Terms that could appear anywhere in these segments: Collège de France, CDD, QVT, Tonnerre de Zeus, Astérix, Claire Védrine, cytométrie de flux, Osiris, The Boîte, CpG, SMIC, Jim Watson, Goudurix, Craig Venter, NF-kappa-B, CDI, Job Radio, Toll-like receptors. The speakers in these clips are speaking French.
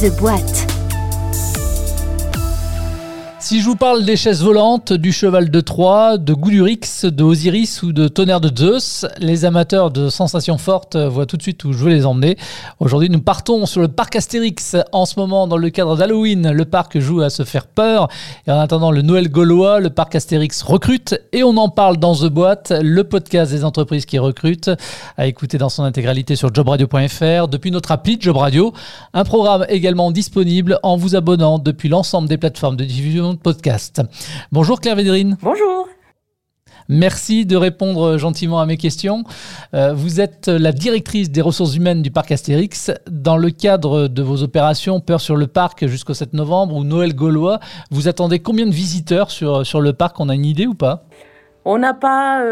The Boîte. Si je vous parle des chaises volantes, du cheval de Troie, de Goudurix, de Osiris ou de Tonnerre de Zeus, les amateurs de sensations fortes voient tout de suite où je veux les emmener. Aujourd'hui, nous partons sur le parc Astérix. En ce moment, dans le cadre d'Halloween, le parc joue à se faire peur. Et en attendant le Noël gaulois, le parc Astérix recrute. Et on en parle dans The Boîte, le podcast des entreprises qui recrutent, à écouter dans son intégralité sur jobradio.fr, depuis notre appli Job Radio. Un programme également disponible en vous abonnant depuis l'ensemble des plateformes de diffusion de podcast. Bonjour Claire Védrine. Bonjour. Merci de répondre gentiment à mes questions. Vous êtes la directrice des ressources humaines du parc Astérix. Dans le cadre de vos opérations Peur sur le parc jusqu'au 7 novembre ou Noël gaulois, vous attendez combien de visiteurs sur le parc? On a une idée ou pas? On n'a pas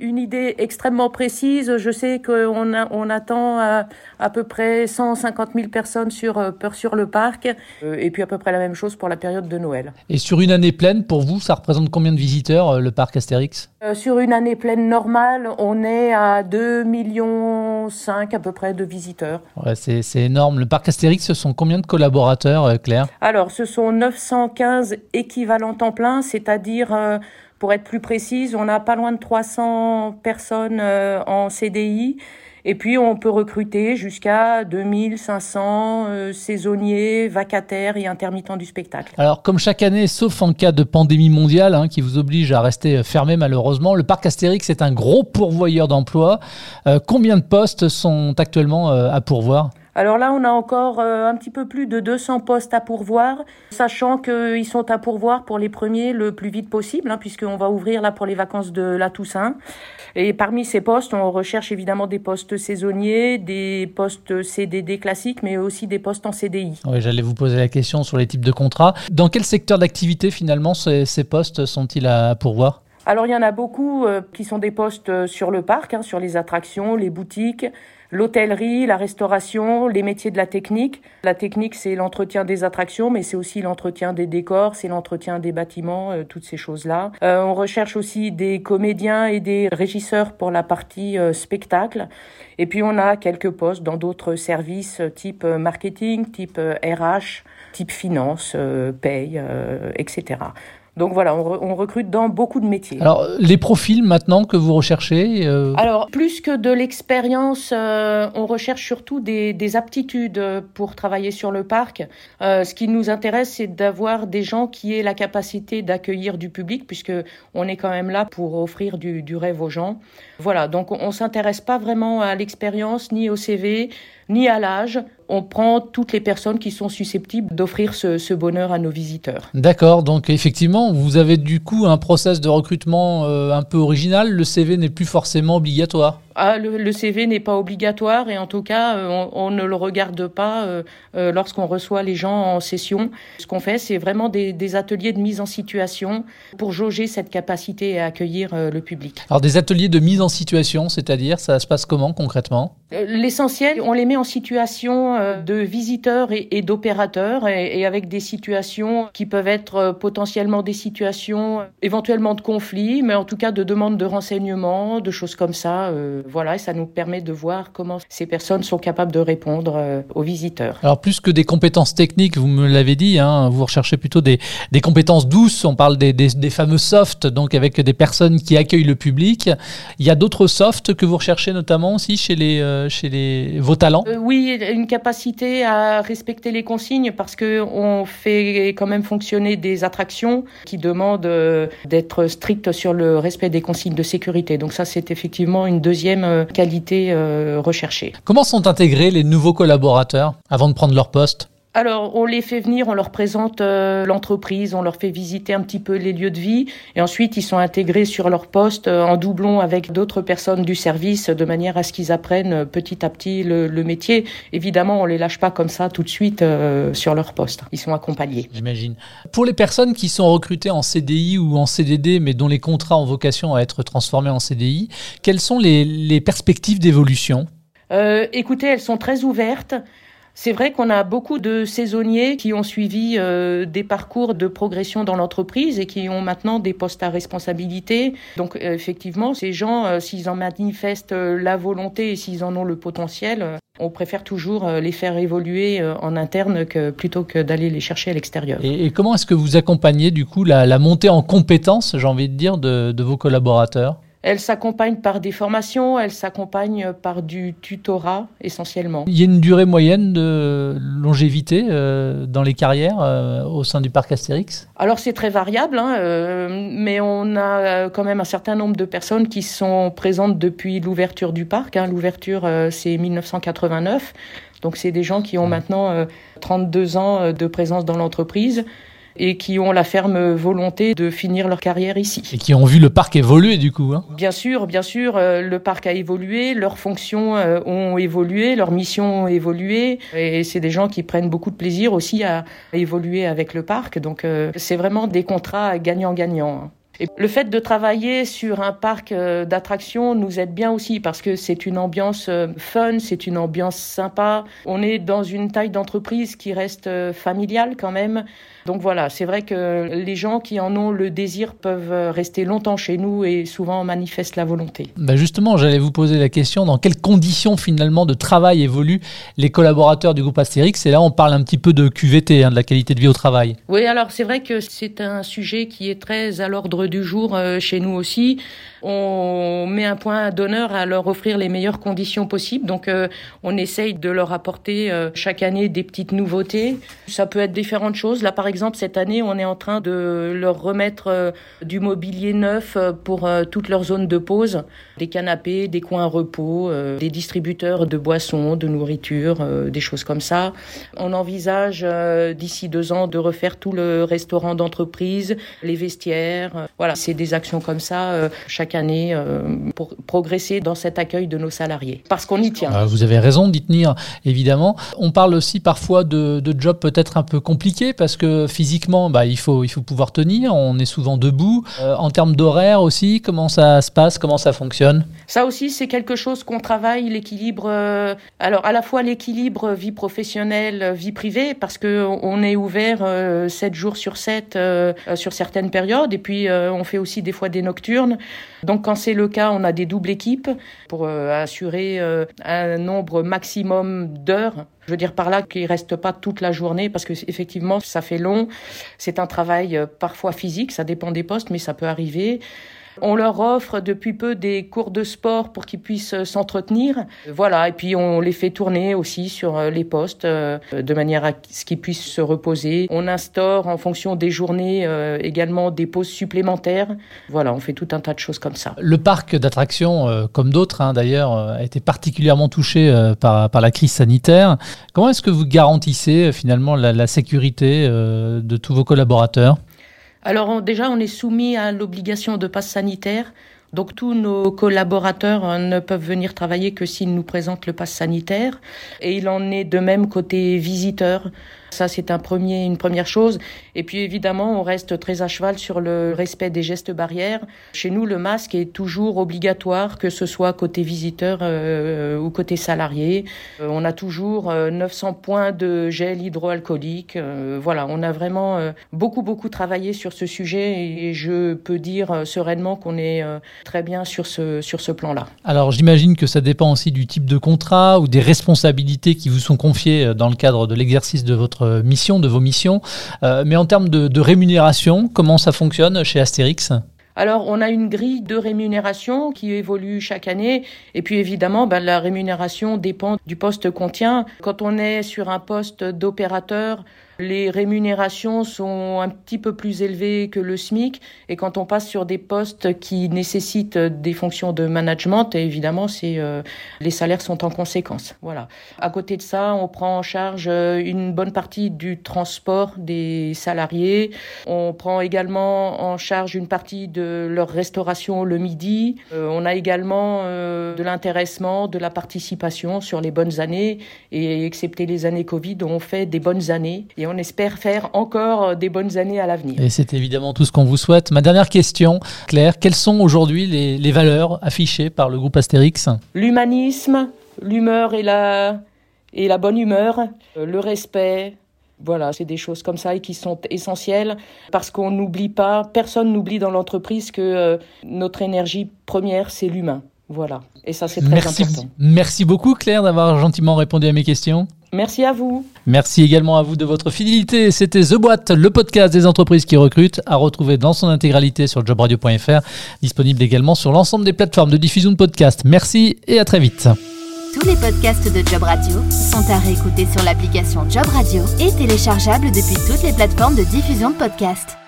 une idée extrêmement précise. Je sais qu'on attend à peu près 150 000 personnes sur le parc. Et puis à peu près la même chose pour la période de Noël. Et sur une année pleine, pour vous, ça représente combien de visiteurs, le parc Astérix ? Sur une année pleine normale, on est à 2,5 millions à peu près de visiteurs. Ouais, c'est énorme. Le parc Astérix, ce sont combien de collaborateurs, Claire ? Alors, ce sont 915 équivalents temps plein, c'est-à-dire... Pour être plus précise, on a pas loin de 300 personnes en CDI et puis on peut recruter jusqu'à 2500 saisonniers, vacataires et intermittents du spectacle. Alors comme chaque année, sauf en cas de pandémie mondiale qui vous oblige à rester fermé malheureusement, le parc Astérix est un gros pourvoyeur d'emplois. Combien de postes sont actuellement à pourvoir ? Alors là, on a encore un petit peu plus de 200 postes à pourvoir, sachant qu'ils sont à pourvoir pour les premiers le plus vite possible, puisqu'on va ouvrir là pour les vacances de la Toussaint. Et parmi ces postes, on recherche évidemment des postes saisonniers, des postes CDD classiques, mais aussi des postes en CDI. Oui, j'allais vous poser la question sur les types de contrats. Dans quel secteur d'activité finalement ces postes sont-ils à pourvoir ? Alors, il y en a beaucoup qui sont des postes sur le parc, sur les attractions, les boutiques, l'hôtellerie, la restauration, les métiers de la technique. La technique, c'est l'entretien des attractions, mais c'est aussi l'entretien des décors, c'est l'entretien des bâtiments, toutes ces choses-là. On recherche aussi des comédiens et des régisseurs pour la partie spectacle. Et puis, on a quelques postes dans d'autres services type marketing, type RH, type finance, paye, etc. Donc voilà, on recrute dans beaucoup de métiers. Alors, les profils maintenant que vous recherchez Alors, plus que de l'expérience, on recherche surtout des aptitudes pour travailler sur le parc. Ce qui nous intéresse, c'est d'avoir des gens qui aient la capacité d'accueillir du public, puisqu'on est quand même là pour offrir du rêve aux gens. Voilà, donc on ne s'intéresse pas vraiment à l'expérience, ni au CV, ni à l'âge. On prend toutes les personnes qui sont susceptibles d'offrir ce bonheur à nos visiteurs. D'accord, donc effectivement, vous avez du coup un process de recrutement un peu original. Le CV n'est plus forcément obligatoire. Ah, le CV n'est pas obligatoire et en tout cas, on ne le regarde pas lorsqu'on reçoit les gens en session. Ce qu'on fait, c'est vraiment des ateliers de mise en situation pour jauger cette capacité à accueillir le public. Alors des ateliers de mise en situation, c'est-à-dire ça se passe comment concrètement ? L'essentiel, on les met en situation de visiteurs et d'opérateurs et avec des situations qui peuvent être potentiellement des situations éventuellement de conflits, mais en tout cas de demandes de renseignements, de choses comme ça. Voilà, et ça nous permet de voir comment ces personnes sont capables de répondre aux visiteurs. Alors, plus que des compétences techniques, vous me l'avez dit, vous recherchez plutôt des compétences douces. On parle des fameux softs, donc avec des personnes qui accueillent le public. Il y a d'autres softs que vous recherchez notamment aussi chez vos talents ? Oui, une capacité à respecter les consignes parce qu'on fait quand même fonctionner des attractions qui demandent d'être strictes sur le respect des consignes de sécurité. Donc ça, c'est effectivement une deuxième qualité recherchée. Comment sont intégrés les nouveaux collaborateurs avant de prendre leur poste ? Alors, on les fait venir, on leur présente l'entreprise, on leur fait visiter un petit peu les lieux de vie et ensuite, ils sont intégrés sur leur poste en doublon avec d'autres personnes du service de manière à ce qu'ils apprennent petit à petit le métier. Évidemment, on les lâche pas comme ça tout de suite sur leur poste. Ils sont accompagnés. J'imagine. Pour les personnes qui sont recrutées en CDI ou en CDD mais dont les contrats ont vocation à être transformés en CDI, quelles sont les perspectives d'évolution ? Écoutez, elles sont très ouvertes. C'est vrai qu'on a beaucoup de saisonniers qui ont suivi des parcours de progression dans l'entreprise et qui ont maintenant des postes à responsabilité. Donc effectivement, ces gens, s'ils en manifestent la volonté et s'ils en ont le potentiel, on préfère toujours les faire évoluer en interne plutôt que d'aller les chercher à l'extérieur. Et comment est-ce que vous accompagnez du coup la montée en compétences, j'ai envie de dire, de vos collaborateurs ? Elle s'accompagne par des formations, elle s'accompagne par du tutorat essentiellement. Il y a une durée moyenne de longévité dans les carrières au sein du parc Astérix ? Alors c'est très variable, mais on a quand même un certain nombre de personnes qui sont présentes depuis l'ouverture du parc. L'ouverture, c'est 1989, donc c'est des gens qui ont maintenant 32 ans de présence dans l'entreprise et qui ont la ferme volonté de finir leur carrière ici. Et qui ont vu le parc évoluer du coup. Bien sûr, le parc a évolué, leurs fonctions ont évolué, leurs missions ont évolué, et c'est des gens qui prennent beaucoup de plaisir aussi à évoluer avec le parc, donc c'est vraiment des contrats gagnant-gagnant. Et le fait de travailler sur un parc d'attractions nous aide bien aussi parce que c'est une ambiance fun, c'est une ambiance sympa. On est dans une taille d'entreprise qui reste familiale quand même. Donc voilà, c'est vrai que les gens qui en ont le désir peuvent rester longtemps chez nous et souvent manifestent la volonté. Bah justement, j'allais vous poser la question, dans quelles conditions finalement de travail évoluent les collaborateurs du groupe Astérix ? Et là, on parle un petit peu de QVT, de la qualité de vie au travail. Oui, alors c'est vrai que c'est un sujet qui est très à l'ordre du jour chez nous aussi. On met un point d'honneur à leur offrir les meilleures conditions possibles. Donc on essaye de leur apporter chaque année des petites nouveautés. Ça peut être différentes choses. Là par exemple cette année on est en train de leur remettre du mobilier neuf pour toute leur zone de pause. Des canapés, des coins repos, des distributeurs de boissons, de nourriture, des choses comme ça. On envisage d'ici 2 ans de refaire tout le restaurant d'entreprise, les vestiaires. Voilà, c'est des actions comme ça chaque année pour progresser dans cet accueil de nos salariés. Parce qu'on y tient. Vous avez raison d'y tenir, évidemment. On parle aussi parfois de jobs peut-être un peu compliqués parce que physiquement, il faut pouvoir tenir. On est souvent debout. En termes d'horaire aussi, comment ça se passe, comment ça fonctionne ? Ça aussi, c'est quelque chose qu'on travaille, l'équilibre. Alors, à la fois l'équilibre vie professionnelle, vie privée, parce qu'on est ouvert 7 jours sur 7 sur certaines périodes. Et puis, on fait aussi des fois des nocturnes. Donc quand c'est le cas, on a des doubles équipes pour assurer un nombre maximum d'heures. Je veux dire par là qu'il ne reste pas toute la journée parce que effectivement ça fait long. C'est un travail parfois physique, ça dépend des postes mais ça peut arriver. On leur offre depuis peu des cours de sport pour qu'ils puissent s'entretenir. Voilà, et puis on les fait tourner aussi sur les postes de manière à ce qu'ils puissent se reposer. On instaure en fonction des journées également des pauses supplémentaires. Voilà, on fait tout un tas de choses comme ça. Le parc d'attractions, comme d'autres d'ailleurs, a été particulièrement touché par la crise sanitaire. Comment est-ce que vous garantissez finalement la sécurité de tous vos collaborateurs ? Alors déjà, on est soumis à l'obligation de passe sanitaire. Donc tous nos collaborateurs ne peuvent venir travailler que s'ils nous présentent le pass sanitaire. Et il en est de même côté visiteurs. Ça, c'est une première chose. Et puis évidemment, on reste très à cheval sur le respect des gestes barrières. Chez nous, le masque est toujours obligatoire, que ce soit côté visiteur ou côté salarié. On a toujours 900 points de gel hydroalcoolique. Voilà, on a vraiment beaucoup travaillé sur ce sujet et je peux dire sereinement qu'on est très bien sur ce plan-là. Alors, j'imagine que ça dépend aussi du type de contrat ou des responsabilités qui vous sont confiées dans le cadre de l'exercice de votre mission, de vos missions. Mais en termes de rémunération, comment ça fonctionne chez Astérix ? Alors, on a une grille de rémunération qui évolue chaque année. Et puis, évidemment, la rémunération dépend du poste qu'on tient. Quand on est sur un poste d'opérateur, les rémunérations sont un petit peu plus élevées que le SMIC. Et quand on passe sur des postes qui nécessitent des fonctions de management, évidemment, les salaires sont en conséquence. Voilà. À côté de ça, on prend en charge une bonne partie du transport des salariés. On prend également en charge une partie de leur restauration le midi. On a également de l'intéressement, de la participation sur les bonnes années. Et excepté les années Covid, on fait des bonnes années. Et on espère faire encore des bonnes années à l'avenir. Et c'est évidemment tout ce qu'on vous souhaite. Ma dernière question, Claire, quelles sont aujourd'hui les valeurs affichées par le groupe Astérix ? L'humanisme, l'humeur et la et la bonne humeur, le respect. Voilà, c'est des choses comme ça et qui sont essentielles parce qu'on n'oublie pas, personne n'oublie dans l'entreprise que notre énergie première, c'est l'humain. Voilà, et ça c'est très important. Merci beaucoup Claire d'avoir gentiment répondu à mes questions. Merci à vous. Merci également à vous de votre fidélité. C'était The Boîte, le podcast des entreprises qui recrutent, à retrouver dans son intégralité sur jobradio.fr, disponible également sur l'ensemble des plateformes de diffusion de podcasts. Merci et à très vite. Tous les podcasts de Job Radio sont à réécouter sur l'application Job Radio et téléchargeables depuis toutes les plateformes de diffusion de podcasts.